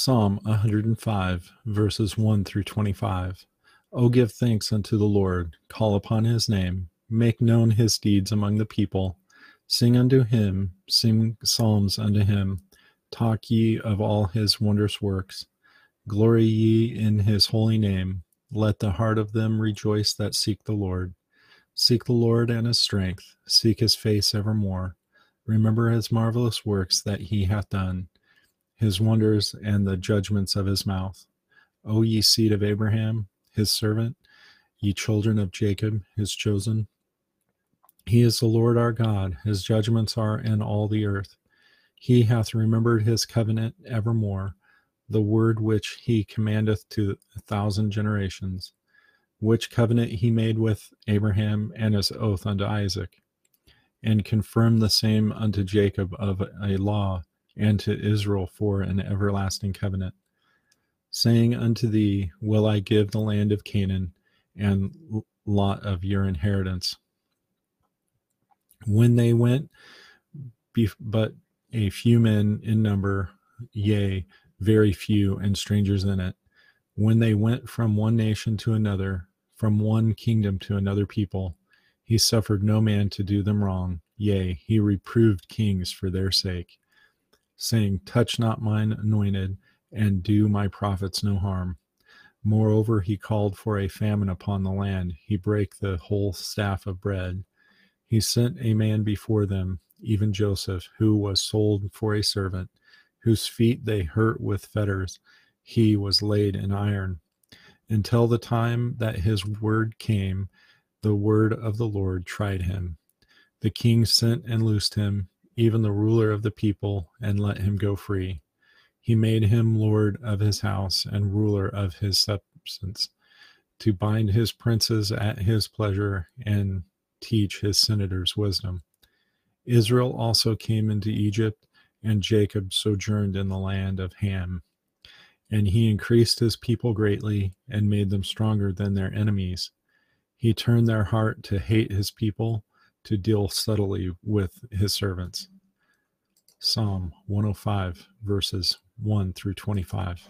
Psalm 105, verses 1 through 25. O give thanks unto the Lord, call upon his name, make known his deeds among the people. Sing unto him, sing psalms unto him. Talk ye of all his wondrous works. Glory ye in his holy name. Let the heart of them rejoice that seek the Lord. Seek the Lord and his strength. Seek his face evermore. Remember his marvelous works that he hath done, his wonders and the judgments of his mouth. O ye seed of Abraham, his servant, ye children of Jacob, his chosen. He is the Lord our God, his judgments are in all the earth. He hath remembered his covenant evermore, the word which he commandeth to 1,000 generations, which covenant he made with Abraham and his oath unto Isaac, and confirmed the same unto Jacob of a law, and to Israel for an everlasting covenant, saying unto thee, will I give the land of Canaan and lot of your inheritance. When they went, but a few men in number, yea, very few, and strangers in it. When they went from one nation to another, from one kingdom to another people, he suffered no man to do them wrong. Yea, he reproved kings for their sake, saying, touch not mine anointed, and do my prophets no harm. Moreover, he called for a famine upon the land. He brake the whole staff of bread. He sent a man before them, even Joseph, who was sold for a servant, whose feet they hurt with fetters. He was laid in iron, until the time that his word came. The word of the Lord tried him. The king sent and loosed him, even the ruler of the people, and let him go free. He made him lord of his house and ruler of his substance, to bind his princes at his pleasure and teach his senators wisdom. Israel also came into Egypt, and Jacob sojourned in the land of Ham. And he increased his people greatly and made them stronger than their enemies. He turned their heart to hate his people, to deal subtly with his servants. Psalm 105, verses 1 through 25.